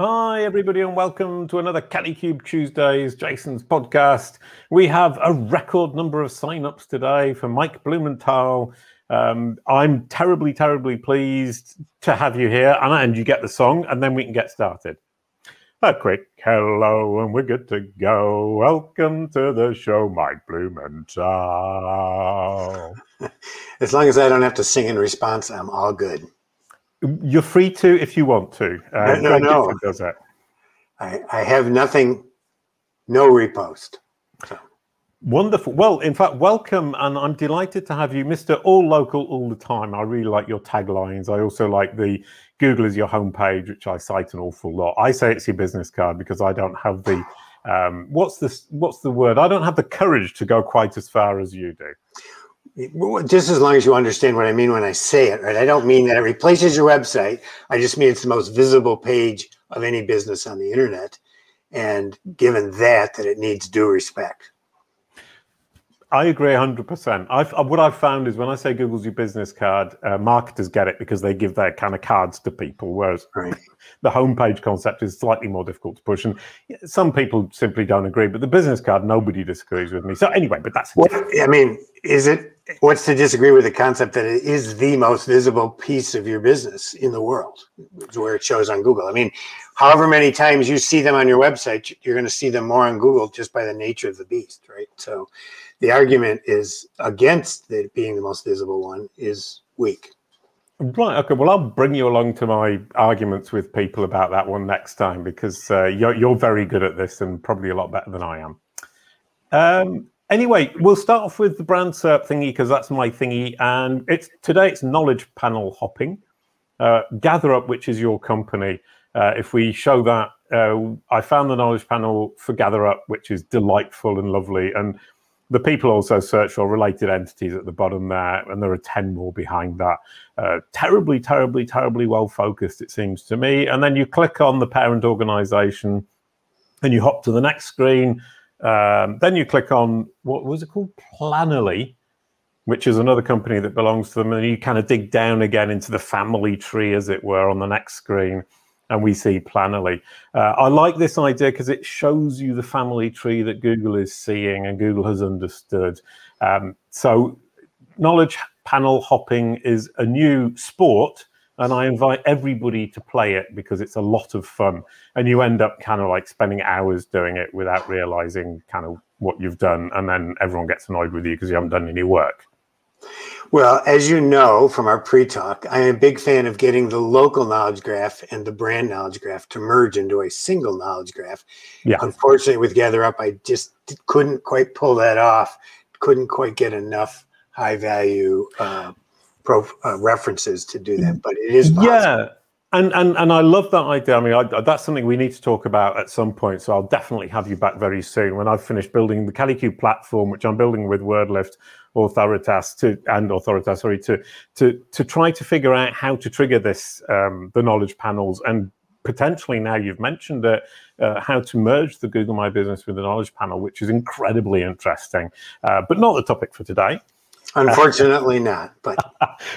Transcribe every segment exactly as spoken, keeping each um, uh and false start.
Hi, everybody, and welcome to another Kalicube Tuesdays, Jason's podcast. We have a record number of sign-ups today for Mike Blumenthal. Um, I'm terribly, terribly pleased to have you here, and, and you get the song, and then we can get started. A quick hello, and we're good to go. Welcome to the show, Mike Blumenthal. As long as I don't have to sing in response, I'm all good. You're free to if you want to. Uh, no, no, no. Does that. I, I have nothing, no repost. So. Wonderful. Well, in fact, welcome, and I'm delighted to have you, Mister All Local All the Time. I really like your taglines. I also like the Google is your homepage, which I cite an awful lot. I say it's your business card because I don't have the um, what's this? What's the word? I don't have the courage to go quite as far as you do. Just as long as you understand what I mean when I say it, right? I don't mean that it replaces your website. I just mean it's the most visible page of any business on the internet. And given that, that it needs due respect. I agree one hundred percent. I've, what I've found is when I say Google's your business card, uh, marketers get it because they give their kind of cards to people, whereas right. The homepage concept is slightly more difficult to push. And some people simply don't agree, but the business card, nobody disagrees with me. So anyway, but that's... Well, I mean, is it... What's to disagree with the concept that it is the most visible piece of your business in the world, where it shows on Google? I mean, however many times you see them on your website, you're going to see them more on Google just by the nature of the beast, right? So the argument is against it being the most visible one is weak. Right. Okay. Well, I'll bring you along to my arguments with people about that one next time, because uh, you're, you're very good at this and probably a lot better than I am. Um, Anyway, we'll start off with the brand S E R P thingy because that's my thingy. And it's today it's knowledge panel hopping. Uh, GatherUp, which is your company, uh, if we show that, uh, I found the knowledge panel for GatherUp, which is delightful and lovely. And the people also search for related entities at the bottom there, and there are ten more behind that. Uh, terribly, terribly, terribly well focused, it seems to me. And then you click on the parent organization and you hop to the next screen. Um, then you click on, what was it called? Planoly, which is another company that belongs to them. And you kind of dig down again into the family tree, as it were, on the next screen. And we see Planoly. Uh, I like this idea because it shows you the family tree that Google is seeing and Google has understood. Um, so knowledge panel hopping is a new sport. And I invite everybody to play it because it's a lot of fun. And you end up kind of like spending hours doing it without realizing kind of what you've done. And then everyone gets annoyed with you because you haven't done any work. Well, as you know from our pre-talk, I am a big fan of getting the local knowledge graph and the brand knowledge graph to merge into a single knowledge graph. Yeah. Unfortunately, with GatherUp, I just couldn't quite pull that off. Couldn't quite get enough high value uh Pro, uh, references to do that, but it is possible. Yeah, and and and I love that idea. I mean, I, that's something we need to talk about at some point. So I'll definitely have you back very soon when I've finished building the Kalicube platform, which I'm building with Wordlift, Authoritas to and Authoritas, sorry, to to to try to figure out how to trigger this um, the knowledge panels and potentially now you've mentioned it, uh, how to merge the Google My Business with the knowledge panel, which is incredibly interesting, uh, but not the topic for today. Unfortunately not, but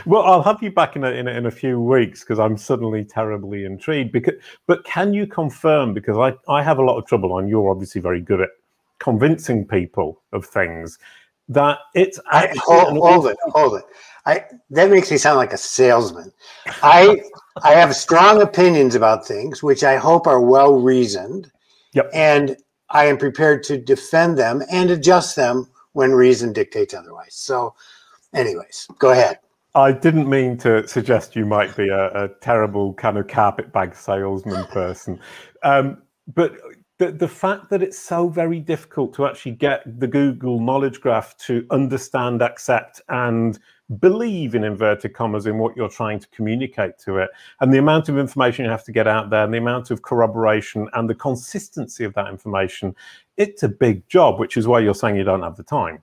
well, I'll have you back in a, in a, in a few weeks because I'm suddenly terribly intrigued. Because, but can you confirm? Because I, I have a lot of trouble, and you're obviously very good at convincing people of things. That it's I, hold, hold it, hold it. I that makes me sound like a salesman. I I have strong opinions about things, which I hope are well reasoned. Yep. And I am prepared to defend them and adjust them when reason dictates otherwise. So anyways, go ahead. I didn't mean to suggest you might be a, a terrible kind of carpetbag salesman person. Um, but the, the fact that it's so very difficult to actually get the Google Knowledge Graph to understand, accept, and believe in inverted commas in what you're trying to communicate to it, and the amount of information you have to get out there and the amount of corroboration and the consistency of that information, it's a big job, which is why you're saying you don't have the time.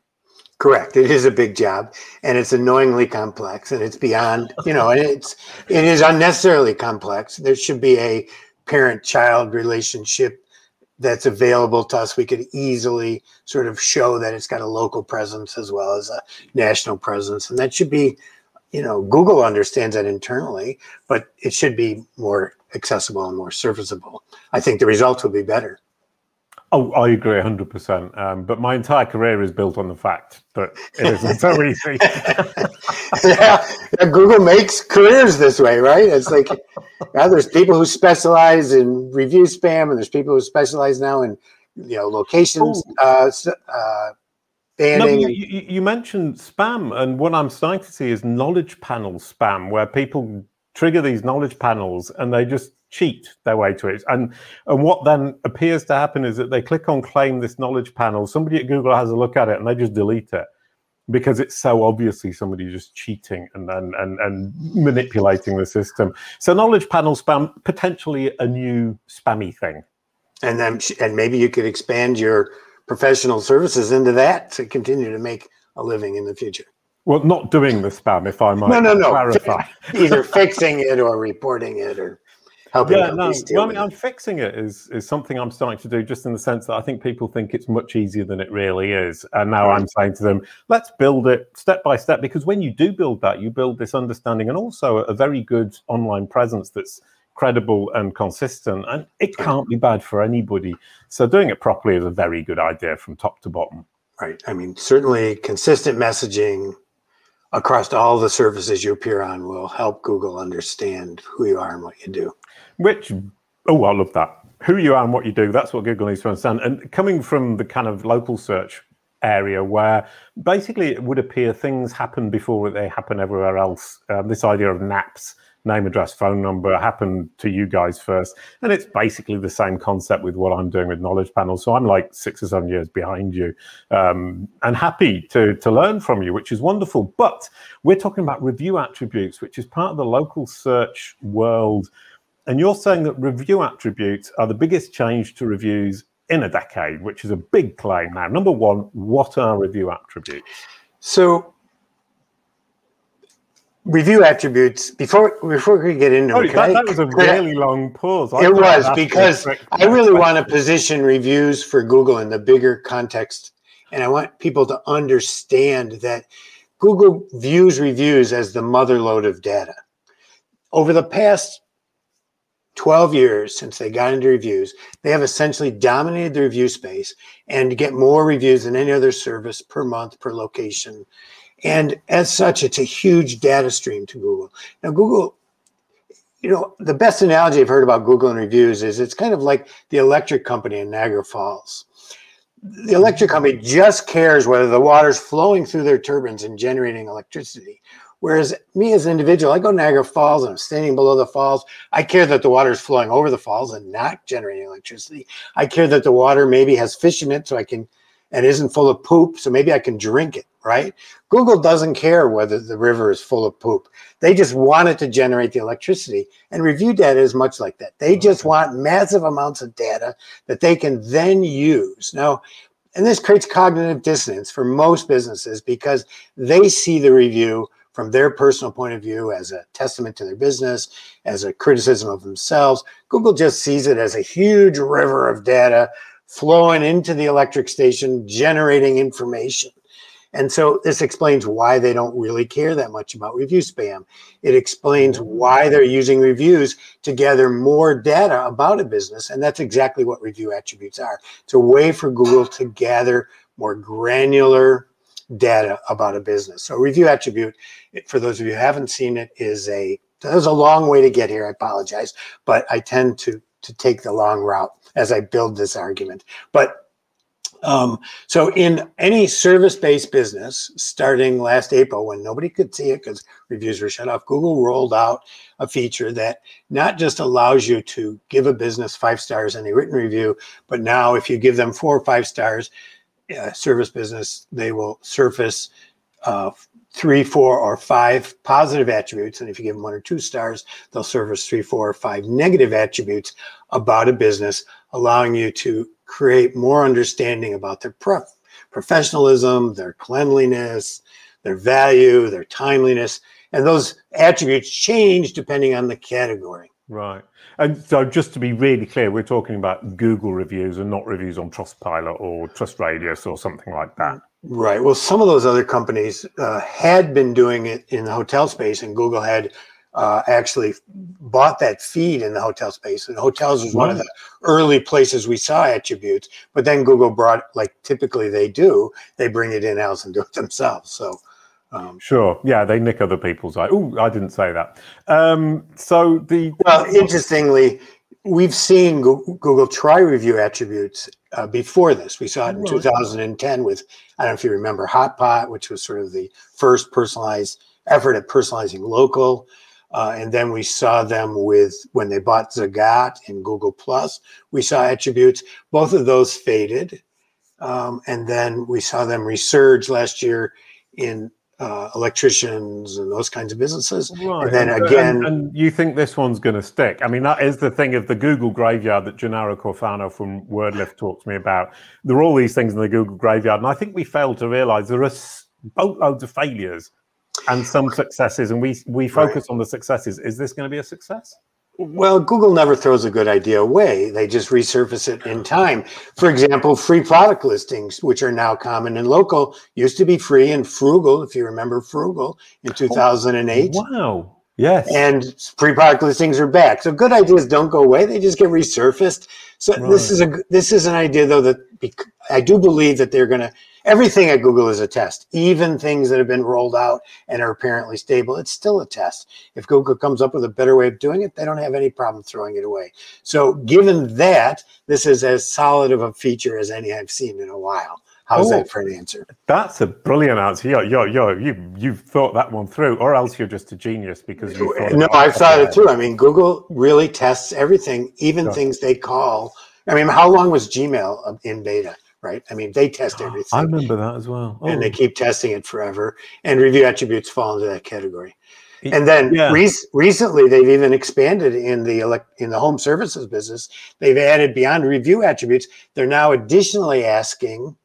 Correct. It is a big job, and it's annoyingly complex, and it's beyond, you know, and it's it is unnecessarily complex. There should be a parent-child relationship that's available to us. We could easily sort of show that it's got a local presence as well as a national presence. And that should be, you know, Google understands that internally, but it should be more accessible and more serviceable, I think the results will be better. Oh, I agree one hundred percent. Um, but my entire career is built on the fact that it isn't so easy. yeah, yeah, Google makes careers this way, right? It's like, now there's people who specialize in review spam, and there's people who specialize now in, you know, locations uh, uh, banning. No, you, you mentioned spam, and what I'm starting to see is knowledge panel spam, where people trigger these knowledge panels and they just cheat their way to it, and and what then appears to happen is that they click on claim this knowledge panel, somebody at Google has a look at it, and they just delete it because it's so obviously somebody just cheating and and and, and manipulating the system. So knowledge panel spam, potentially a new spammy thing. And then and maybe you could expand your professional services into that to continue to make a living in the future. Well, not doing the spam, if I might. No, no, no. Clarify. Either fixing it or reporting it or helping. Yeah, no. Well, I mean, I'm fixing it is is something I'm starting to do, just in the sense that I think people think it's much easier than it really is. And now right. I'm saying to them, let's build it step by step, because when you do build that, you build this understanding and also a very good online presence that's credible and consistent. And it can't be bad for anybody. So doing it properly is a very good idea from top to bottom. Right. I mean, certainly consistent messaging across all the services you appear on will help Google understand who you are and what you do. Which, oh, I love that. Who you are and what you do, that's what Google needs to understand. And coming from the kind of local search area, where basically it would appear things happen before they happen everywhere else. Um, this idea of N A Ps, name, address, phone number, happened to you guys first. And it's basically the same concept with what I'm doing with knowledge panels. So I'm like six or seven years behind you, um, and happy to, to learn from you, which is wonderful. But we're talking about review attributes, which is part of the local search world. And you're saying that review attributes are the biggest change to reviews in a decade, which is a big claim now. Number one, what are review attributes? So review attributes, before before we get into oh, it, that, I, that was a really I, long pause. I it was, because I really want to position reviews for Google in the bigger context, and I want people to understand that Google views reviews as the mother lode of data. Over the past twelve years since they got into reviews, they have essentially dominated the review space and get more reviews than any other service per month, per location. And as such, it's a huge data stream to Google. Now, Google, you know, the best analogy I've heard about Google and reviews is it's kind of like the electric company in Niagara Falls. The electric company just cares whether the water's flowing through their turbines and generating electricity. Whereas me as an individual, I go to Niagara Falls and I'm standing below the falls. I care that the water is flowing over the falls and not generating electricity. I care that the water maybe has fish in it so I can, and isn't full of poop, so maybe I can drink it, right? Google doesn't care whether the river is full of poop. They just want it to generate the electricity. And review data is much like that. They just want massive amounts of data that they can then use. Now, and this creates cognitive dissonance for most businesses because they see the review from their personal point of view as a testament to their business, as a criticism of themselves. Google just sees it as a huge river of data flowing into the electric station, generating information. And so this explains why they don't really care that much about review spam. It explains why they're using reviews to gather more data about a business. And that's exactly what review attributes are. It's a way for Google to gather more granular data about a business. So review attribute, for those of you who haven't seen it, is a, that was a long way to get here, I apologize, but I tend to to take the long route as I build this argument. But um, so in any service-based business, starting last April, when nobody could see it because reviews were shut off, Google rolled out a feature that not just allows you to give a business five stars in a written review, but now if you give them four or five stars, uh, service business, they will surface uh, three, four, or five positive attributes. And if you give them one or two stars, they'll surface three, four, or five negative attributes about a business, allowing you to create more understanding about their prof- professionalism, their cleanliness, their value, their timeliness. And those attributes change depending on the category. Right. And so just to be really clear, we're talking about Google reviews and not reviews on Trustpilot or TrustRadius or something like that. Right. Well, some of those other companies uh, had been doing it in the hotel space, and Google had uh, actually bought that feed in the hotel space. And hotels was one of the early places we saw attributes, but then Google brought, like typically they do, they bring it in-house and do it themselves. So. Um, sure. Yeah, they nick other people's. I oh, I didn't say that. Um, so the well, interestingly, we've seen Google try review attributes uh, before this. We saw it in two thousand ten with, I don't know if you remember, Hot Pot, which was sort of the first personalized effort at personalizing local. Uh, and then we saw them with when they bought Zagat and Google Plus. We saw attributes. Both of those faded, um, and then we saw them resurge last year in. Uh, electricians and those kinds of businesses. Right. And then again... And, and you think this one's going to stick. I mean, that is the thing of the Google graveyard that Gennaro Corfano from Wordlift talks to me about. There are all these things in the Google graveyard, and I think we fail to realize there are boatloads of failures and some successes, and we, we focus right. on the successes. Is this going to be a success? Well, Google never throws a good idea away. They just resurface it in time. For example, free product listings, which are now common and local, used to be free and frugal, if you remember frugal, in two thousand eight. Oh, wow. Yes. And free product listings are back. So good ideas don't go away. They just get resurfaced. So right. this is a this is an idea, though, that I do believe that they're going to – everything at Google is a test. Even things that have been rolled out and are apparently stable, it's still a test. If Google comes up with a better way of doing it, they don't have any problem throwing it away. So given that, this is as solid of a feature as any I've seen in a while. How's oh, that for an answer? That's a brilliant answer. Yo, yo, yo, you, you've thought that one through, or else you're just a genius because you thought No, I've thought it through. I mean, Google really tests everything, even God. things they call. I mean, how long was Gmail in beta, right? I mean, they test everything. I remember that as well. Oh. And they keep testing it forever. And review attributes fall into that category. And then yeah. re- recently, they've even expanded in the elect- in the home services business. They've added beyond review attributes. They're now additionally asking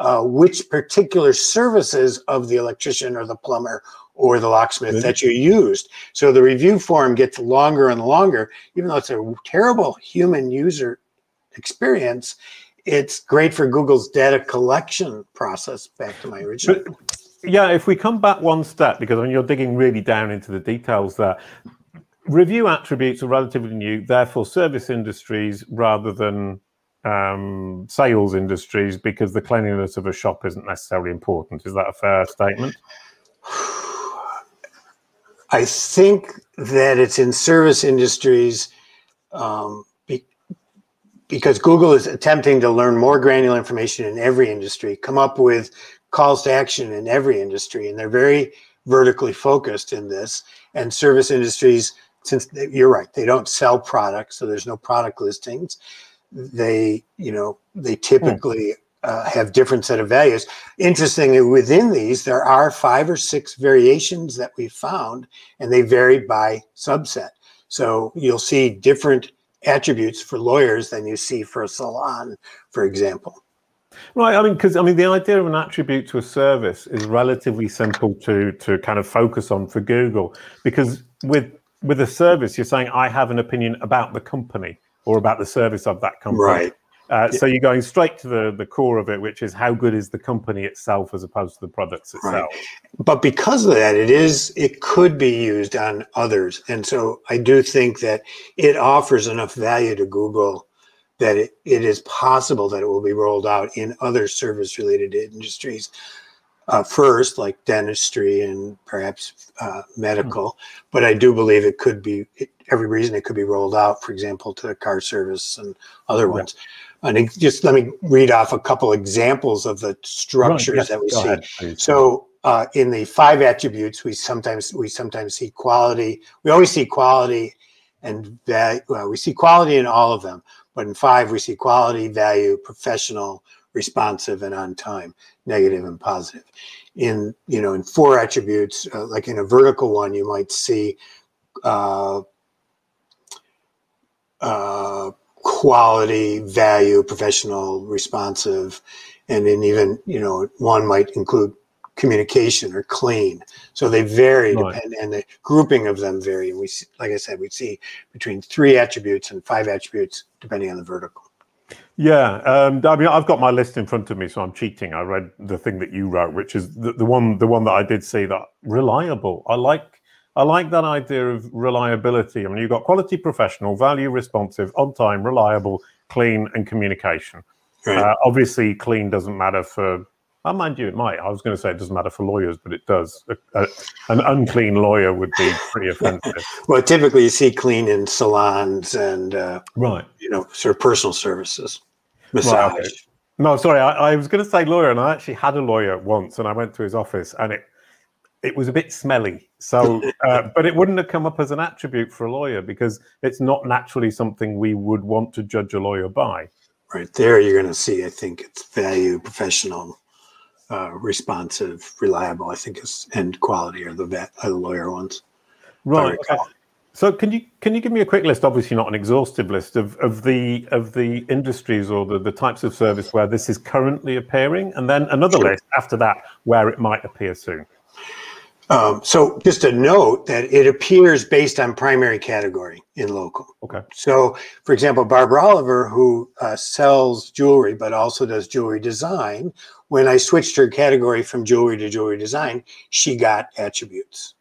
uh, which particular services of the electrician or the plumber or the locksmith really? that you used. So the review form gets longer and longer, even though it's a terrible human user experience. It's great for Google's data collection process, back to my original. But, yeah, if we come back one step, because I mean, you're digging really down into the details there. Review attributes are relatively new, therefore service industries rather than um, sales industries, because the cleanliness of a shop isn't necessarily important. Is that a fair statement? I think that it's in service industries, um, because Google is attempting to learn more granular information in every industry, come up with calls to action in every industry, and they're very vertically focused in this. And service industries, since they, you're right, they don't sell products, so there's no product listings. They, you know, they typically uh, have different set of values. Interestingly, within these, there are five or six variations that we found, and they vary by subset. So you'll see different attributes for lawyers than you see for a salon, for example. Right. I mean, because I mean, the idea of an attribute to a service is relatively simple to to kind of focus on for Google, because with with a service, you're saying I have an opinion about the company or about the service of that company. Right. Uh, yeah. So you're going straight to the, the core of it, which is how good is the company itself as opposed to the products itself. Right. But because of that, it is it could be used on others. And so I do think that it offers enough value to Google that it, it is possible that it will be rolled out in other service-related industries uh, first, like dentistry and perhaps uh, medical. Mm-hmm. But I do believe it could be it, every reason it could be rolled out, for example, to the car service and other ones. Yeah. And just let me read off a couple examples of the structures right, yes, that we see. Ahead, so uh, in the five attributes, we sometimes we sometimes see quality. We always see quality and value. Well, we see quality in all of them, but in five, we see quality, value, professional, responsive, and on time, negative and positive. In you know, in four attributes, uh, like in a vertical one, you might see uh, uh, quality, value, professional, responsive, and then even, you know, one might include communication or clean. So they vary, right. depend, and the grouping of them vary. And we, like I said, we see between three attributes and five attributes, depending on the vertical. Yeah, um, I mean, I've got my list in front of me, so I'm cheating. I read the thing that you wrote, which is the, the one, the one that I did see that reliable. I like I like that idea of reliability. I mean, you've got quality, professional, value, responsive, on time, reliable, clean, and communication. Right. Uh, obviously, clean doesn't matter for, oh, mind you, it might. I was going to say it doesn't matter for lawyers, but it does. Uh, an unclean lawyer would be pretty offensive. Well, typically you see clean in salons and, uh, right. you know, sort of personal services, massage. Right, okay. No, sorry, I, I was going to say lawyer, and I actually had a lawyer once, and I went to his office, and it it was a bit smelly. So, uh, but it wouldn't have come up as an attribute for a lawyer because it's not naturally something we would want to judge a lawyer by. Right there, you're going to see, I think, it's value, professional, uh, responsive, reliable, I think, is, and quality are the, vet, are the lawyer ones. Right. Okay. So can you can you give me a quick list, obviously not an exhaustive list, of, of the of the industries or the, the types of service where this is currently appearing, and then another sure. list after that where it might appear soon? Um, so just a note that it appears based on primary category in local. Okay. So, for example, Barbara Oliver, who uh, sells jewelry but also does jewelry design, when I switched her category from jewelry to jewelry design, she got attributes.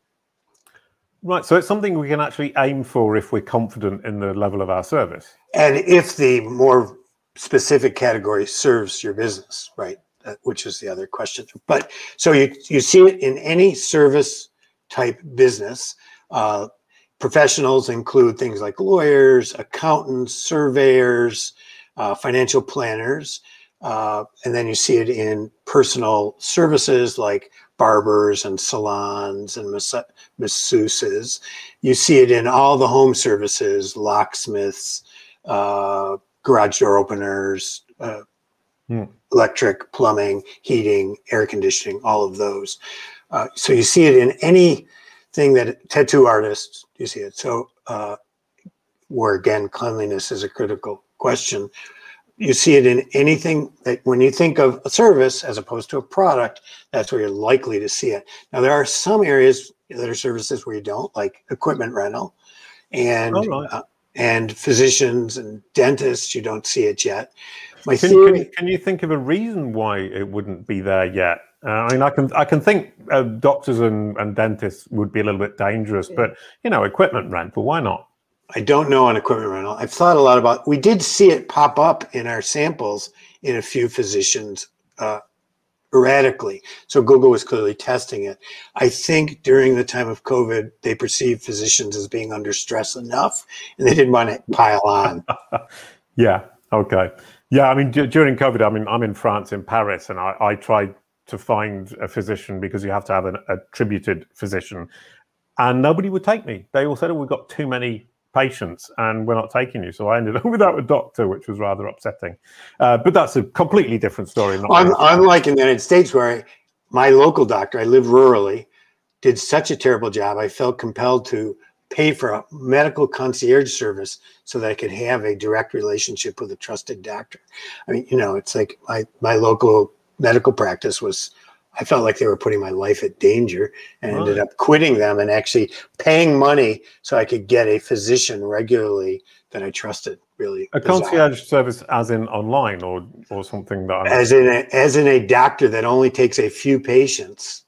Right. So it's something we can actually aim for if we're confident in the level of our service. And if the more specific category serves your business, right? Which is the other question. But so you, you see it in any service type business. Uh, professionals include things like lawyers, accountants, surveyors, uh, financial planners. Uh, and then you see it in personal services like barbers and salons and mas- masseuses. You see it in all the home services, locksmiths, uh, garage door openers, uh, Hmm. electric, plumbing, heating, air conditioning, all of those. Uh, so you see it in anything that tattoo artists, you see it. So uh, where, again, cleanliness is a critical question. You see it in anything that when you think of a service as opposed to a product, that's where you're likely to see it. Now, there are some areas that are services where you don't, like equipment rental and oh, right. uh, and physicians and dentists, you don't see it yet. My can, theory, can, can you think of a reason why it wouldn't be there yet? Uh, I mean, I can I can think uh, doctors and, and dentists would be a little bit dangerous, but, you know, equipment rental, why not? I don't know on equipment rental. I've thought a lot about, we did see it pop up in our samples in a few physicians uh, erratically. So Google was clearly testing it. I think during the time of COVID, they perceived physicians as being under stress enough, and they didn't want to pile on. yeah, okay. Yeah, I mean, d- during COVID, I mean, I'm in France, in Paris, and I, I tried to find a physician because you have to have an attributed physician, and nobody would take me. They all said, oh, we've got too many patients, and we're not taking you. So I ended up without a doctor, which was rather upsetting. Uh, but that's a completely different story. Un- unlike in the United States, where I, my local doctor, I live rurally, did such a terrible job, I felt compelled to pay for a medical concierge service so that I could have a direct relationship with a trusted doctor. I mean, you know, it's like my, my local medical practice was, I felt like they were putting my life at danger, and right. ended up quitting them and actually paying money so I could get a physician regularly that I trusted. Really, a bizarre. Concierge service, as in online or or something that I'm as in a, as in a doctor that only takes a few patients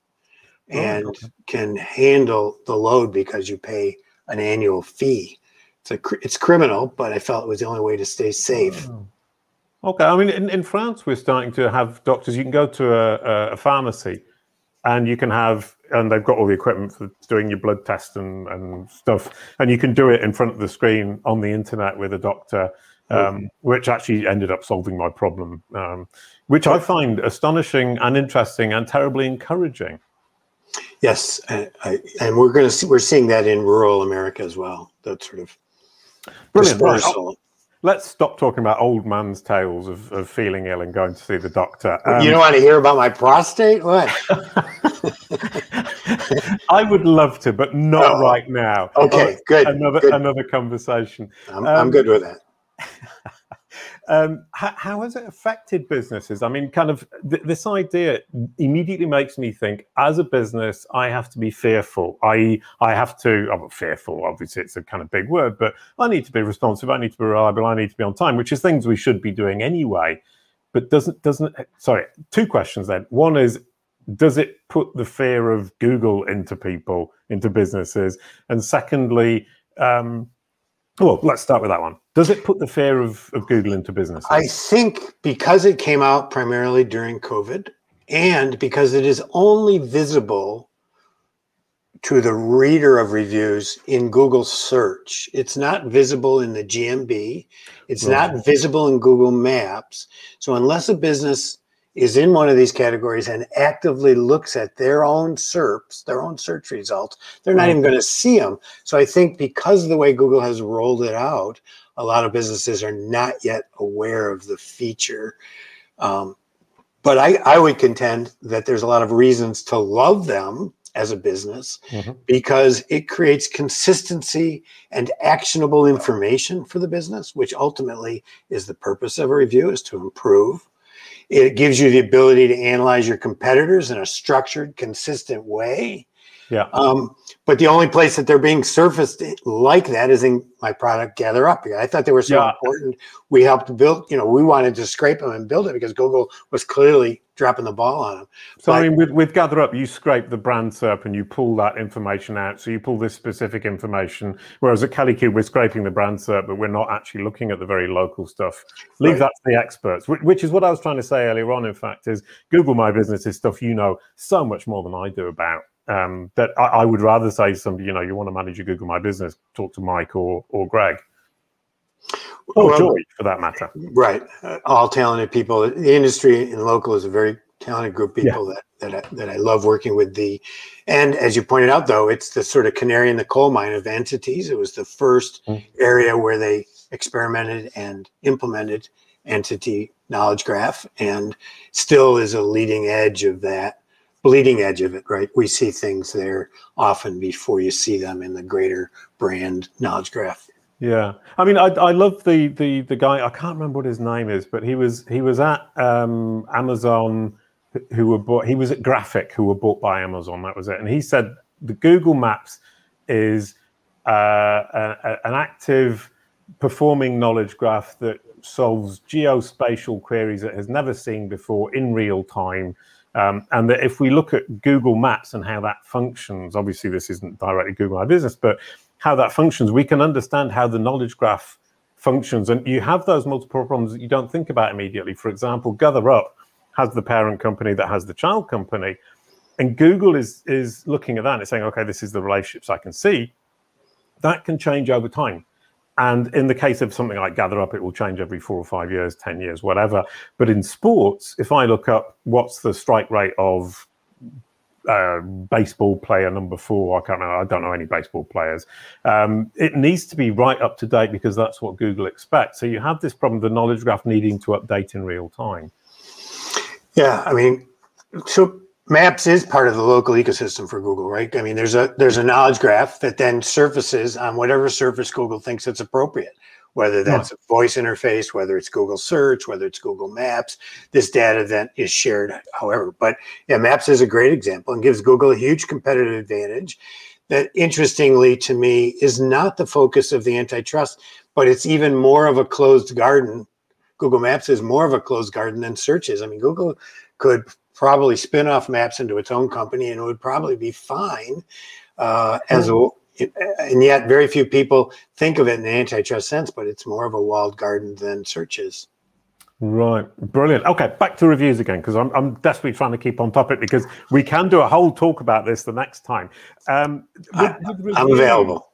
oh, and okay. can handle the load because you pay an annual fee. It's a it's criminal, but I felt it was the only way to stay safe. Oh. Okay, I mean, in, in France, we're starting to have doctors. You can go to a, a pharmacy, and you can have, and they've got all the equipment for doing your blood test and, and stuff, and you can do it in front of the screen on the internet with a doctor, um, mm-hmm. which actually ended up solving my problem, um, which I find astonishing and interesting and terribly encouraging. Yes, I, I, and we're going to see, we're seeing that in rural America as well. That sort of dispersal. Let's stop talking about old man's tales of, of feeling ill and going to see the doctor. Um, you don't want to hear about my prostate? What? I would love to, but not oh, right now. Okay, oh, good. Another good. another conversation. I'm, um, I'm good with that. um, how, how has it affected businesses? I mean, kind of th- this idea immediately makes me think, as a business, I have to be fearful. I, I have to, I'm not fearful, obviously it's a kind of big word, but I need to be responsive, I need to be reliable, I need to be on time, which is things we should be doing anyway. But doesn't, doesn't, sorry, two questions then. One is, does it put the fear of Google into people, into businesses? And secondly, um, well, let's start with that one. Does it put the fear of, of Google into businesses? I think because it came out primarily during COVID and because it is only visible to the reader of reviews in Google search. It's not visible in the G M B. It's right. not visible in Google Maps. So unless a business is in one of these categories and actively looks at their own S E R Ps, their own search results, they're not even going to see them. So I think because of the way Google has rolled it out, a lot of businesses are not yet aware of the feature. Um, but I, I would contend that there's a lot of reasons to love them as a business, mm-hmm. because it creates consistency and actionable information for the business, which ultimately is the purpose of a review, is to improve. It gives you the ability to analyze your competitors in a structured, consistent way. Yeah. Um, but the only place that they're being surfaced like that is in my product, GatherUp. I thought they were so yeah. important. We helped build, you know, we wanted to scrape them and build it because Google was clearly dropping the ball on them. So, but, I mean, with, with GatherUp, you scrape the brand S E R P and you pull that information out. So you pull this specific information, whereas at Kalicube, we're scraping the brand S E R P, but we're not actually looking at the very local stuff. Leave right. that to the experts, which is what I was trying to say earlier on, in fact, is Google My Business is stuff you know so much more than I do about. Um, that I, I would rather say to somebody, you know, you want to manage your Google My Business, talk to Mike or or Greg. Or well, Joy, for that matter. Right. Uh, all talented people. The industry and local is a very talented group of people yeah. that, that, I, that I love working with. The, and as you pointed out, though, it's the sort of canary in the coal mine of entities. It was the first mm. area where they experimented and implemented entity knowledge graph and still is a leading edge of that. Bleeding edge of it, right? We see things there often before you see them in the greater brand knowledge graph. Yeah, I mean, I, I love the the the guy. I can't remember what his name is, but he was he was at um, Amazon, who were bought. He was at Graphic, who were bought by Amazon. That was it. And he said the Google Maps is uh, a, a, an active performing knowledge graph that solves geospatial queries that has never seen before in real time. Um, and that if we look at Google Maps and how that functions, obviously this isn't directly Google My Business, but how that functions, we can understand how the knowledge graph functions. And you have those multiple problems that you don't think about immediately. For example, GatherUp has the parent company that has the child company. And Google is, is looking at that and saying, okay, this is the relationships I can see. That can change over time. And in the case of something like GatherUp, it will change every four or five years, ten years, whatever. But in sports, if I look up what's the strike rate of uh, baseball player number four, I can't know, I don't know any baseball players. Um, it needs to be right up to date because that's what Google expects. So you have this problem, the knowledge graph needing to update in real time. Yeah, I mean, so Maps is part of the local ecosystem for Google, right? I mean, there's a there's a knowledge graph that then surfaces on whatever surface Google thinks it's appropriate, whether that's a voice interface, whether it's Google search, whether it's Google Maps. This data then is shared, however. But yeah, Maps is a great example and gives Google a huge competitive advantage that, interestingly to me, is not the focus of the antitrust, but it's even more of a closed garden. Google Maps is more of a closed garden than search is. I mean, Google could probably spin off Maps into its own company and it would probably be fine. Uh, as a, and yet very few people think of it in the antitrust sense, but it's more of a walled garden than search is. Right. Brilliant. Okay. Back to reviews again, because I'm, I'm desperately trying to keep on topic because we can do a whole talk about this the next time. Um, I, I'm available.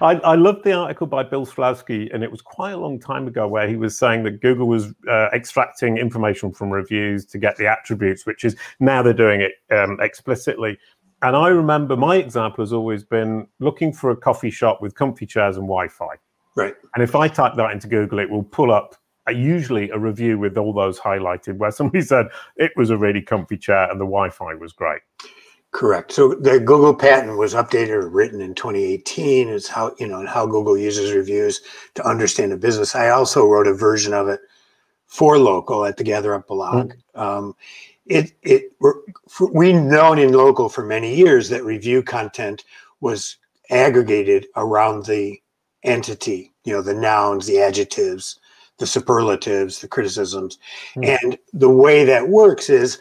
I, I loved the article by Bill Slawsky, and it was quite a long time ago where he was saying that Google was uh, extracting information from reviews to get the attributes, which is now they're doing it um, explicitly. And I remember my example has always been looking for a coffee shop with comfy chairs and Wi-Fi. Right. And if I type that into Google, it will pull up a, usually a review with all those highlighted where somebody said it was a really comfy chair and the Wi-Fi was great. Correct. So the Google patent was updated or written in twenty eighteen. It's how, you know, and how Google uses reviews to understand a business. I also wrote a version of it for local at the GatherUp blog. Mm-hmm. Um, it it we're, for, we've known in local for many years that review content was aggregated around the entity, you know, the nouns, the adjectives, the superlatives, the criticisms. Mm-hmm. And the way that works is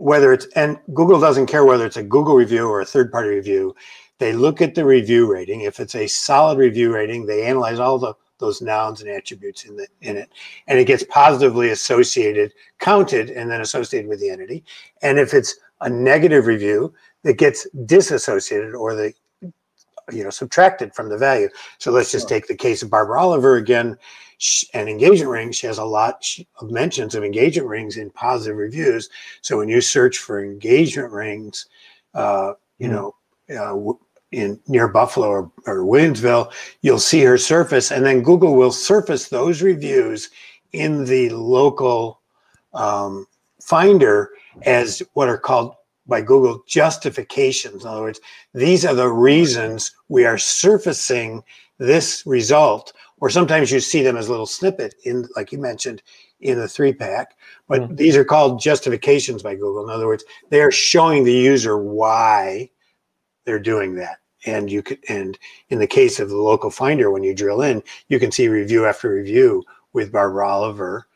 whether it's, and Google doesn't care whether it's a Google review or a third-party review, they look at the review rating. If it's a solid review rating, they analyze all the those nouns and attributes in the in it, and it gets positively associated, counted, and then associated with the entity. And if it's a negative review, it gets disassociated or the you know subtracted from the value. So let's just take the case of Barbara Oliver again. An engagement ring, she has a lot of mentions of engagement rings in positive reviews. So when you search for engagement rings, uh, you mm-hmm. know, uh, in near Buffalo or, or Williamsville, you'll see her surface, and then Google will surface those reviews in the local um, finder as what are called by Google justifications. In other words, these are the reasons we are surfacing this result. Or sometimes you see them as a little snippet in, like you mentioned, in the three pack, but mm-hmm. these are called justifications by Google. In other words, they are showing the user why they're doing that. And you could, and in the case of the local finder, when you drill in, you can see review after review with Barbara Oliver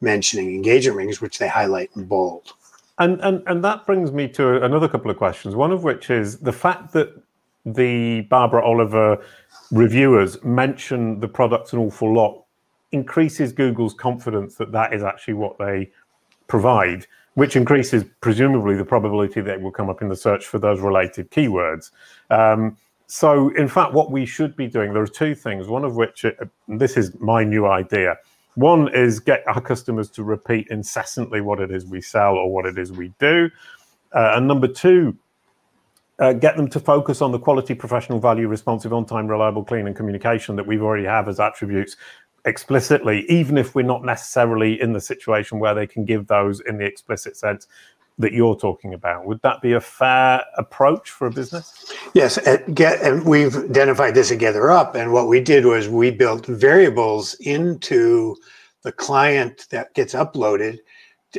mentioning engagement rings, which they highlight in bold. And, and, and that brings me to another couple of questions. One of which is the fact that the Barbara Oliver reviewers mention the products an awful lot increases Google's confidence that that is actually what they provide, which increases presumably the probability that it will come up in the search for those related keywords. Um, so in fact, what we should be doing, there are two things, one of which, it, this is my new idea. One is get our customers to repeat incessantly what it is we sell or what it is we do. Uh, and number two, Uh, get them to focus on the quality, professional, value, responsive, on-time, reliable, clean, and communication that we've already have as attributes explicitly, even if we're not necessarily in the situation where they can give those in the explicit sense that you're talking about. Would that be a fair approach for a business? Yes, and, get, and we've identified this at GatherUp, and what we did was we built variables into the client that gets uploaded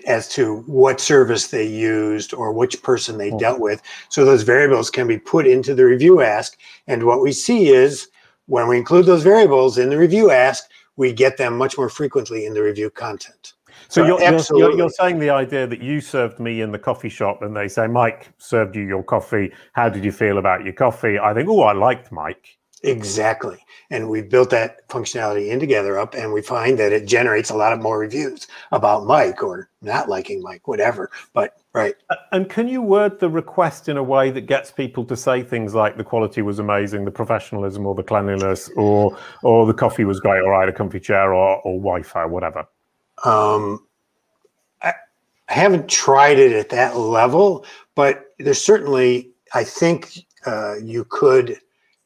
as to what service they used or which person they dealt with. So those variables can be put into the review ask. And what we see is when we include those variables in the review ask, we get them much more frequently in the review content. So, so you're, absolutely. You're, you're saying the idea that you served me in the coffee shop and they say, Mike served you your coffee. How did you feel about your coffee? I think, oh, I liked Mike. Exactly. And we built that functionality in GatherUp, and we find that it generates a lot of more reviews about Mike or not liking Mike, whatever. But right. And can you word the request in a way that gets people to say things like the quality was amazing, the professionalism or the cleanliness or or the coffee was great or I had a comfy chair or, or Wi-Fi, whatever? Um, I, I haven't tried it at that level, but there's certainly, I think uh, you could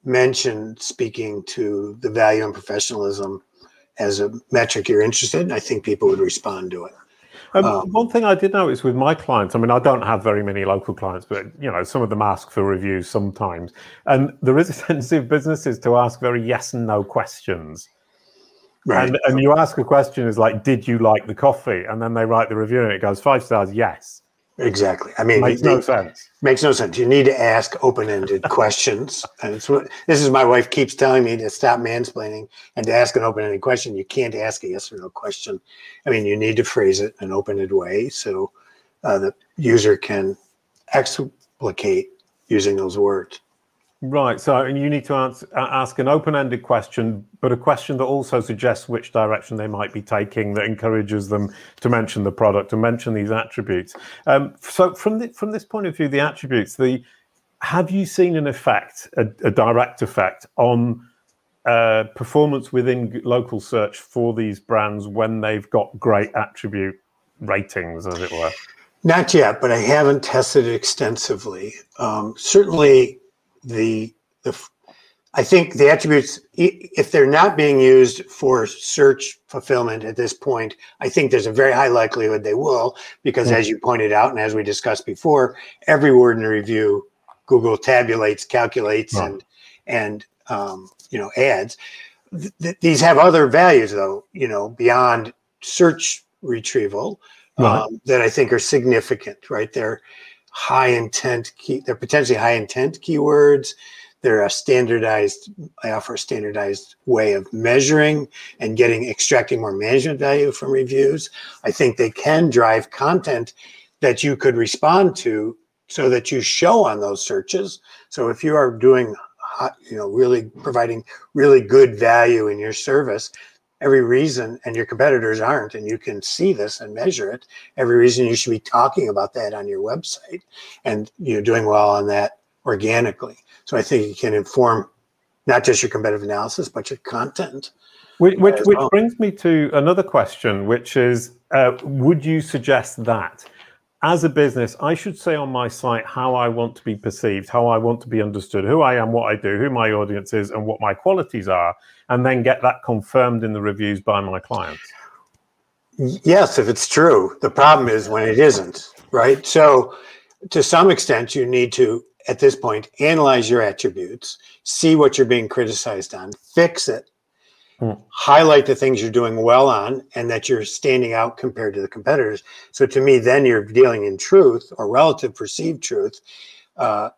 mentioned speaking to the value and professionalism as a metric you're interested in. I think people would respond to it. Um, um, one thing I did notice with my clients, I mean, I don't have very many local clients, but you know, some of them ask for reviews sometimes. And there is a tendency of businesses to ask very yes and no questions. Right. And, and you ask a question is like, did you like the coffee? And then they write the review and it goes five stars, yes. Exactly. I mean, makes no sense. Makes no sense. You need to ask open-ended questions, and it's what this is. My wife keeps telling me to stop mansplaining and to ask an open-ended question. You can't ask a yes or no question. I mean, you need to phrase it in an open-ended way so uh, the user can explicate using those words. Right. So, and you need to answer, ask an open-ended question, but a question that also suggests which direction they might be taking, that encourages them to mention the product and mention these attributes. Um, so, from the, from this point of view, the attributes, the have you seen an effect, a, a direct effect on uh, performance within local search for these brands when they've got great attribute ratings, as it were? Not yet, but I haven't tested it extensively. Um, certainly. The, the, I think the attributes, if they're not being used for search fulfillment at this point, I think there's a very high likelihood they will, because mm-hmm. as you pointed out, and as we discussed before, every word in the review, Google tabulates, calculates, right. and, and um, you know, adds. Th- th- these have other values though, you know, beyond search retrieval right. um, that I think are significant, right? They're, high intent key they're potentially high intent keywords. They're a standardized I offer a standardized way of measuring and getting extracting more management value from reviews. I think they can drive content that you could respond to so that you show on those searches. So if you are doing, you know, really providing really good value in your service, every reason, and your competitors aren't, and you can see this and measure it, every reason you should be talking about that on your website, and you're doing well on that organically. So I think you can inform not just your competitive analysis, but your content. Which, which, which well. brings me to another question, which is, uh, would you suggest that as a business, I should say on my site how I want to be perceived, how I want to be understood, who I am, what I do, who my audience is, and what my qualities are, and then get that confirmed in the reviews by my clients? Yes, if it's true. The problem is when it isn't, right? So to some extent, you need to, at this point, analyze your attributes, see what you're being criticized on, fix it, mm. highlight the things you're doing well on and that you're standing out compared to the competitors. So to me, then you're dealing in truth or relative perceived truth. Uh,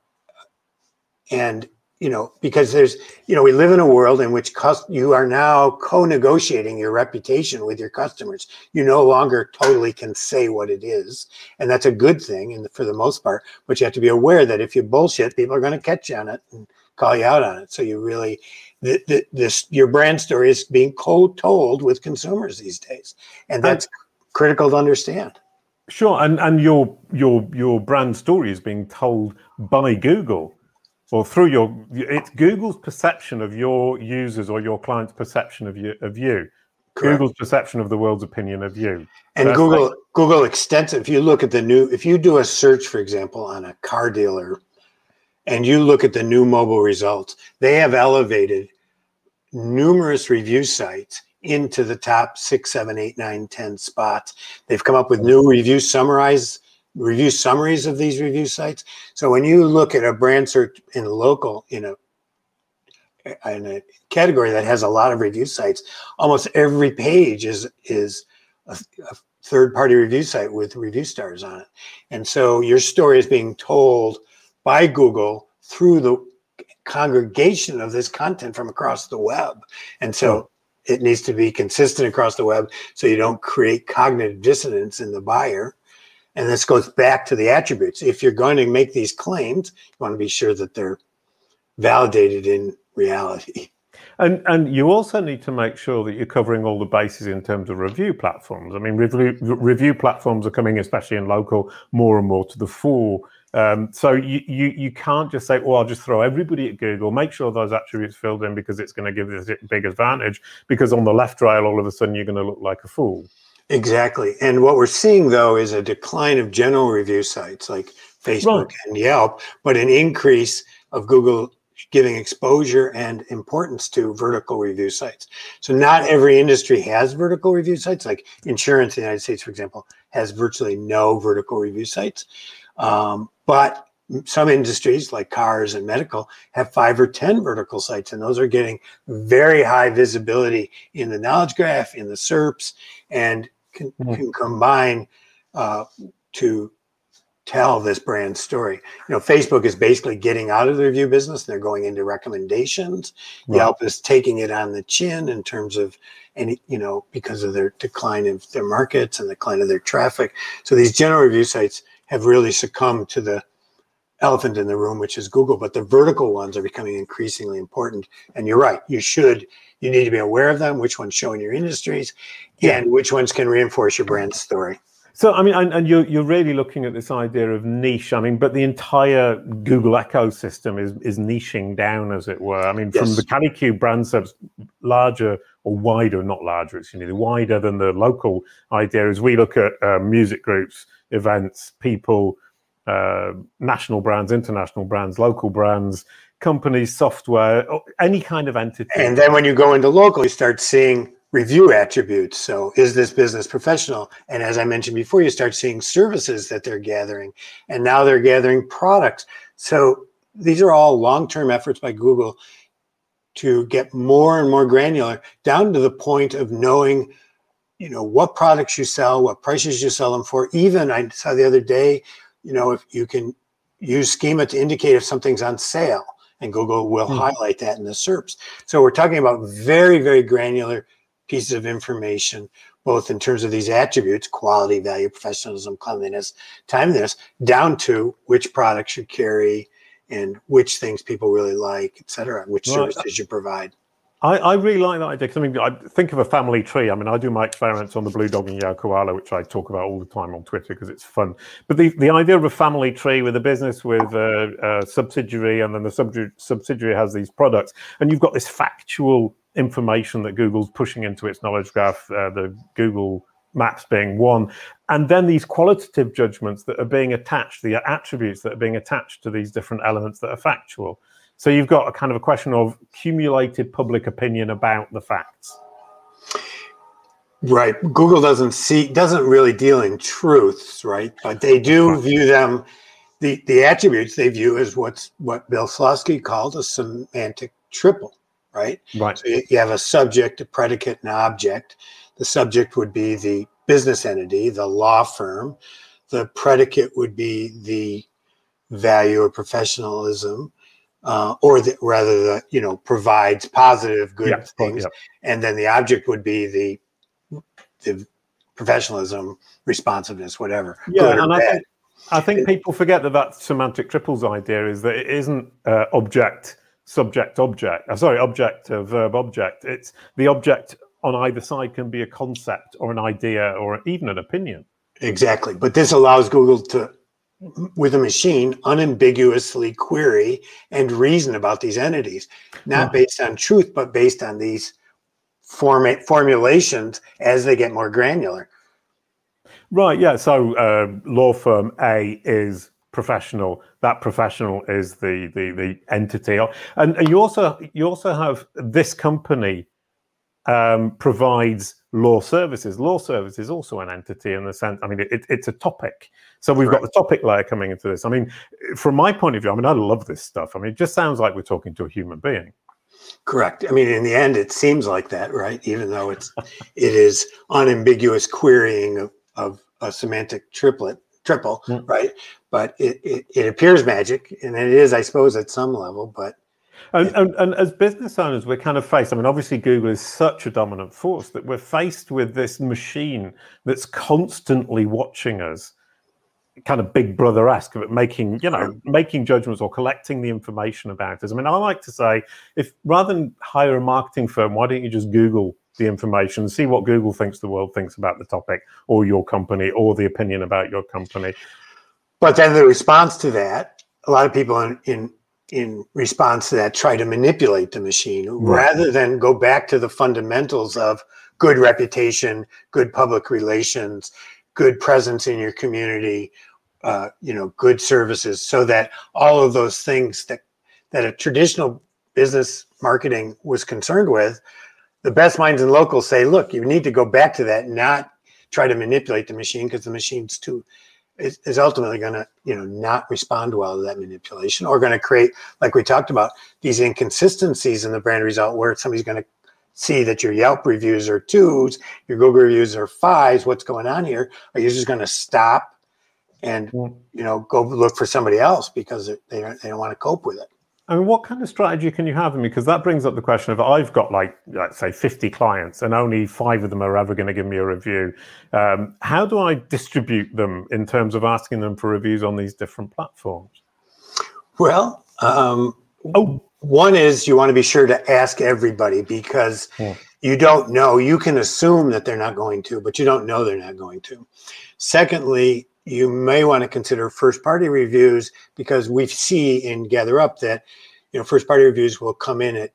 and You know, because there's, you know, we live in a world in which cost, you are now co-negotiating your reputation with your customers. You no longer totally can say what it is. And that's a good thing in the, for the most part. But you have to be aware that if you bullshit, people are going to catch you on it and call you out on it. So you really, the, the, this your brand story is being co-told with consumers these days. And that's and, critical to understand. Sure. And and your your your brand story is being told by Google. Or through your, it's Google's perception of your users or your client's perception of you. Of you. Google's perception of the world's opinion of you. And That's Google, like, Google extensive. If you look at the new, if you do a search, for example, on a car dealer, and you look at the new mobile results, they have elevated numerous review sites into the top six, seven, eight, nine, ten spots. They've come up with new review summarized. Review summaries of these review sites. So when you look at a brand search in local, in a in a category that has a lot of review sites, almost every page is is a, a third-party review site with review stars on it. And so your story is being told by Google through the congregation of this content from across the web. And so it needs to be consistent across the web so you don't create cognitive dissonance in the buyer. And this goes back to the attributes. If you're going to make these claims, you want to be sure that they're validated in reality. And and you also need to make sure that you're covering all the bases in terms of review platforms. I mean, review review platforms are coming, especially in local, more and more to the fore. Um, so you, you you can't just say, well, I'll just throw everybody at Google, make sure those attributes filled in because it's going to give this big advantage, because on the left rail, all of a sudden, you're going to look like a fool. Exactly. And what we're seeing, though, is a decline of general review sites like Facebook right. and Yelp, but an increase of Google giving exposure and importance to vertical review sites. So not every industry has vertical review sites. Like insurance in the United States, for example, has virtually no vertical review sites. Um, but some industries like cars and medical have five or ten vertical sites, and those are getting very high visibility in the knowledge graph, in the SERPs, and Can, can combine uh, to tell this brand story. You know, Facebook is basically getting out of the review business. They're going into recommendations. Right. Yelp is taking it on the chin in terms of any, you know, because of their decline of their markets and the decline of their traffic. So these general review sites have really succumbed to the elephant in the room, which is Google, but the vertical ones are becoming increasingly important. And you're right, you should, you need to be aware of them, which ones show in your industries, yeah. and which ones can reinforce your brand story. So, I mean, and, and you're, you're really looking at this idea of niche. I mean, but the entire Google ecosystem is is niching down, as it were. I mean, yes. from the Kalicube brand subs, larger or wider, not larger, it's really wider than the local idea, as we look at uh, music groups, events, people, uh, national brands, international brands, local brands, companies, software, any kind of entity. And then when you go into local, you start seeing review attributes. So is this business professional? And as I mentioned before, you start seeing services that they're gathering, and now they're gathering products. So these are all long-term efforts by Google to get more and more granular down to the point of knowing, you know, what products you sell, what prices you sell them for. Even I saw the other day, you know, if you can use schema to indicate if something's on sale. And Google will mm. highlight that in the SERPs. So we're talking about very, very granular pieces of information, both in terms of these attributes, quality, value, professionalism, cleanliness, timeliness, down to which products you carry and which things people really like, et cetera, which right. services you provide. I, I really like that idea, because I mean, I think of a family tree. I mean, I do my experiments on the blue dog and yellow koala, which I talk about all the time on Twitter because it's fun. But the, the idea of a family tree with a business with a, a subsidiary, and then the subsidiary, subsidiary has these products, and you've got this factual information that Google's pushing into its knowledge graph, uh, the Google Maps being one, and then these qualitative judgments that are being attached, the attributes that are being attached to these different elements that are factual. So you've got a kind of a question of cumulative public opinion about the facts. Right. Google doesn't see, doesn't really deal in truths, right? But they do right. view them, the, the attributes they view as what's what Bill Slawsky called a semantic triple, right? Right. So you have a subject, a predicate, and an object. The subject would be the business entity, the law firm. The predicate would be the value or professionalism. Uh, or the, rather, the you know provides positive good yep, things, yep. and then the object would be the the professionalism, responsiveness, whatever. Yeah, and I think, I think people forget that that semantic triples idea is that it isn't uh, object, subject, object. Uh, sorry, object, uh, verb, object. It's the object on either side can be a concept or an idea or even an opinion. Exactly, but this allows Google to, with a machine, unambiguously query and reason about these entities, not based on truth, but based on these form- formulations as they get more granular. Right, yeah. So uh, law firm A is professional. That professional is the the, the entity. And, and you also you also have this company um, provides law services. Law services is also an entity in the sense, I mean, it, it's a topic. So we've right. got the topic layer coming into this. I mean, from my point of view, I mean, I love this stuff. I mean, it just sounds like we're talking to a human being. Correct. I mean, in the end, it seems like that, right? Even though it's, it is unambiguous querying of, of a semantic triplet, triple, yeah. right? But it, it, it appears magic, and it is, I suppose, at some level, but And, and, and as business owners, we're kind of faced, I mean, obviously Google is such a dominant force that we're faced with this machine that's constantly watching us, kind of big brother-esque, but making, you know, making judgments or collecting the information about us. I mean, I like to say, if rather than hire a marketing firm, why don't you just Google the information and see what Google thinks the world thinks about the topic or your company or the opinion about your company? But then the response to that, a lot of people in, in in response to that, try to manipulate the machine right. rather than go back to the fundamentals of good reputation, good public relations, good presence in your community, uh, you know, good services, so that all of those things that, that a traditional business marketing was concerned with, the best minds and locals say, look, you need to go back to that, not try to manipulate the machine, because the machine's too is ultimately going to, you know, not respond well to that manipulation, or going to create, like we talked about, these inconsistencies in the brand result where somebody's going to see that your Yelp reviews are twos, your Google reviews are fives, what's going on here? Are you just going to stop and, you know, go look for somebody else because they don't, they don't want to cope with it? I mean, what kind of strategy can you have? I mean, because that brings up the question of, I've got like, let's say fifty clients and only five of them are ever going to give me a review. Um, how do I distribute them in terms of asking them for reviews on these different platforms? Well, um, oh. one is you want to be sure to ask everybody, because yeah. you don't know. You can assume that they're not going to, but you don't know they're not going to. Secondly, you may want to consider first-party reviews, because we see in GatherUp that, you know, first-party reviews will come in at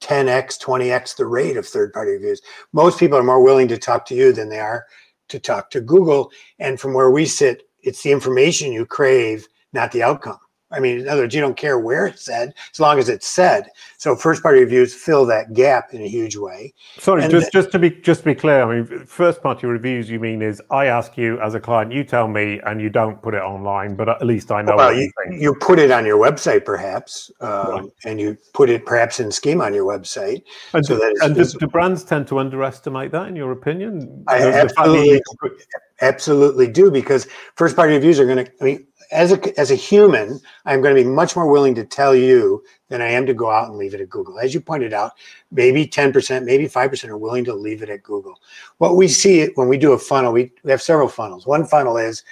ten x, twenty x the rate of third-party reviews. Most people are more willing to talk to you than they are to talk to Google. And from where we sit, it's the information you crave, not the outcome. I mean, in other words, you don't care where it's said, as long as it's said. So first-party reviews fill that gap in a huge way. Sorry, and just th- just to be just to be clear, I mean, first-party reviews, you mean is I ask you as a client, you tell me, and you don't put it online, but at least I know well, what you, you think. You put it on your website, perhaps, um, right. and you put it perhaps in schema on your website. And, so that and do brands tend to underestimate that, in your opinion? I absolutely, you- absolutely do, because first-party reviews are going to – I mean, as a, as a human, I'm going to be much more willing to tell you than I am to go out and leave it at Google. As you pointed out, maybe ten percent, maybe five percent are willing to leave it at Google. What we see when we do a funnel, we, we have several funnels. One funnel is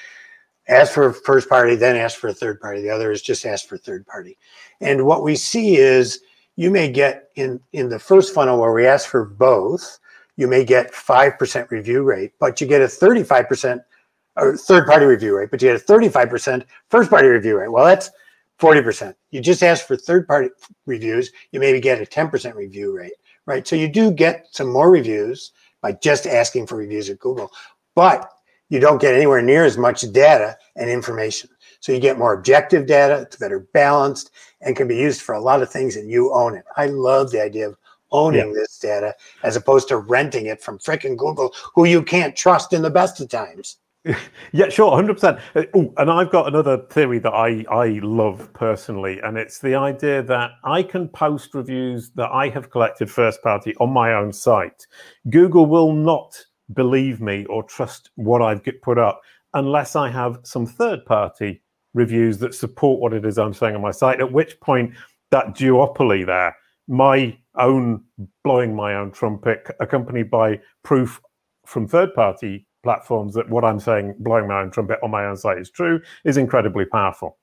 ask for first party, then ask for a third party. The other is just ask for third party. And what we see is you may get in, in the first funnel where we ask for both, you may get five percent review rate, but you get a thirty-five percent or third party review rate, but you get a thirty-five percent first party review rate. Well, that's forty percent. You just ask for third party reviews, you maybe get a ten percent review rate, right? So you do get some more reviews by just asking for reviews at Google, but you don't get anywhere near as much data and information. So you get more objective data, it's better balanced, and can be used for a lot of things, and you own it. I love the idea of owning yeah. this data as opposed to renting it from frickin' Google, who you can't trust in the best of times. Yeah, sure, one hundred percent. Oh, and I've got another theory that I, I love personally, and it's the idea that I can post reviews that I have collected first party on my own site. Google will not believe me or trust what I've put up unless I have some third party reviews that support what it is I'm saying on my site, at which point that duopoly there, my own blowing my own trumpet accompanied by proof from third party platforms that what I'm saying, blowing my own trumpet on my own site is true, is incredibly powerful.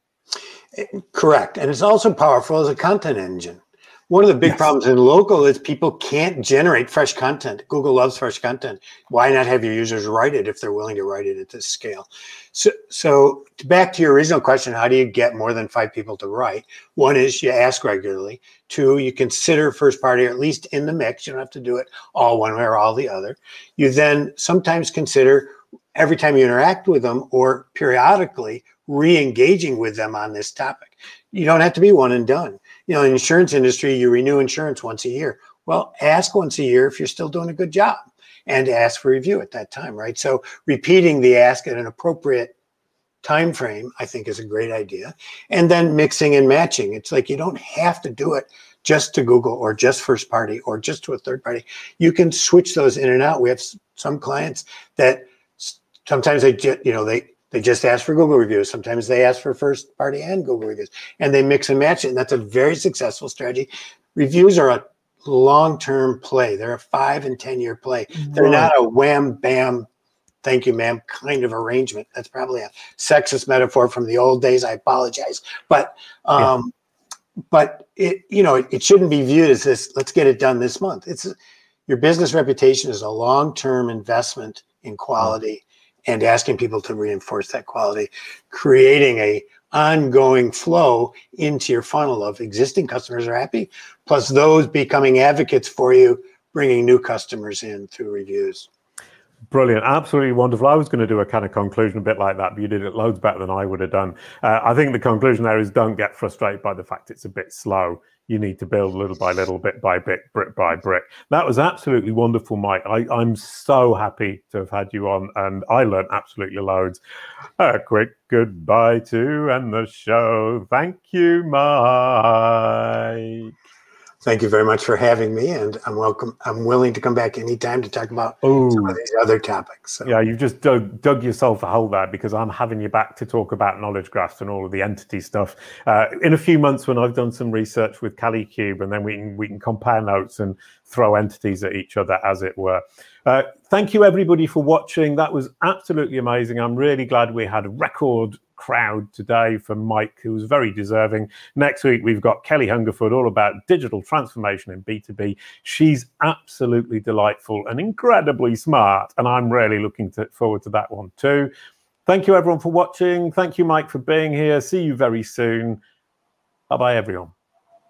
Correct. And it's also powerful as a content engine. One of the big yes. problems in local is people can't generate fresh content. Google loves fresh content. Why not have your users write it if they're willing to write it at this scale? So, so back to your original question, how do you get more than five people to write? One is you ask regularly. Two, you consider first party, or at least in the mix. You don't have to do it all one way or all the other. You then sometimes consider every time you interact with them or periodically re-engaging with them on this topic. You don't have to be one and done. You know, in the insurance industry, you renew insurance once a year. Well, ask once a year if you're still doing a good job and ask for review at that time, right? So repeating the ask at an appropriate time frame, I think, is a great idea. And then mixing and matching. It's like you don't have to do it just to Google or just first party or just to a third party. You can switch those in and out. We have some clients that sometimes they, you know, they, They just ask for Google reviews. Sometimes they ask for first party and Google reviews, and they mix and match it. And that's a very successful strategy. Reviews are a long-term play. They're a five and ten-year play. They're right. not a wham, bam, thank you, ma'am kind of arrangement. That's probably a sexist metaphor from the old days. I apologize. But um, yeah. but it you know it, it shouldn't be viewed as this, let's get it done this month. It's your business reputation is a long-term investment in quality. Mm-hmm. And asking people to reinforce that quality, creating a ongoing flow into your funnel of existing customers are happy, plus those becoming advocates for you, bringing new customers in through reviews. Brilliant. Absolutely wonderful. I was going to do a kind of conclusion a bit like that, but you did it loads better than I would have done. Uh, I think the conclusion there is don't get frustrated by the fact it's a bit slow. You need to build little by little, bit by bit, brick by brick. That was absolutely wonderful, Mike. I, I'm so happy to have had you on, and I learned absolutely loads. A quick goodbye to end the show. Thank you, Mike. Thank you very much for having me, and I'm welcome. I'm willing to come back anytime to talk about Ooh. some of these other topics. So. Yeah, you've just dug, dug yourself a hole there, because I'm having you back to talk about knowledge graphs and all of the entity stuff uh, in a few months when I've done some research with Kalicube, and then we can we can compare notes and throw entities at each other, as it were. Uh, thank you, everybody, for watching. That was absolutely amazing. I'm really glad we had a record crowd today for Mike, who was very deserving. Next week, we've got Kelly Hungerford, all about digital transformation in B two B. She's absolutely delightful and incredibly smart, and I'm really looking to, forward to that one too. Thank you, everyone, for watching. Thank you, Mike, for being here. See you very soon. Bye-bye, everyone.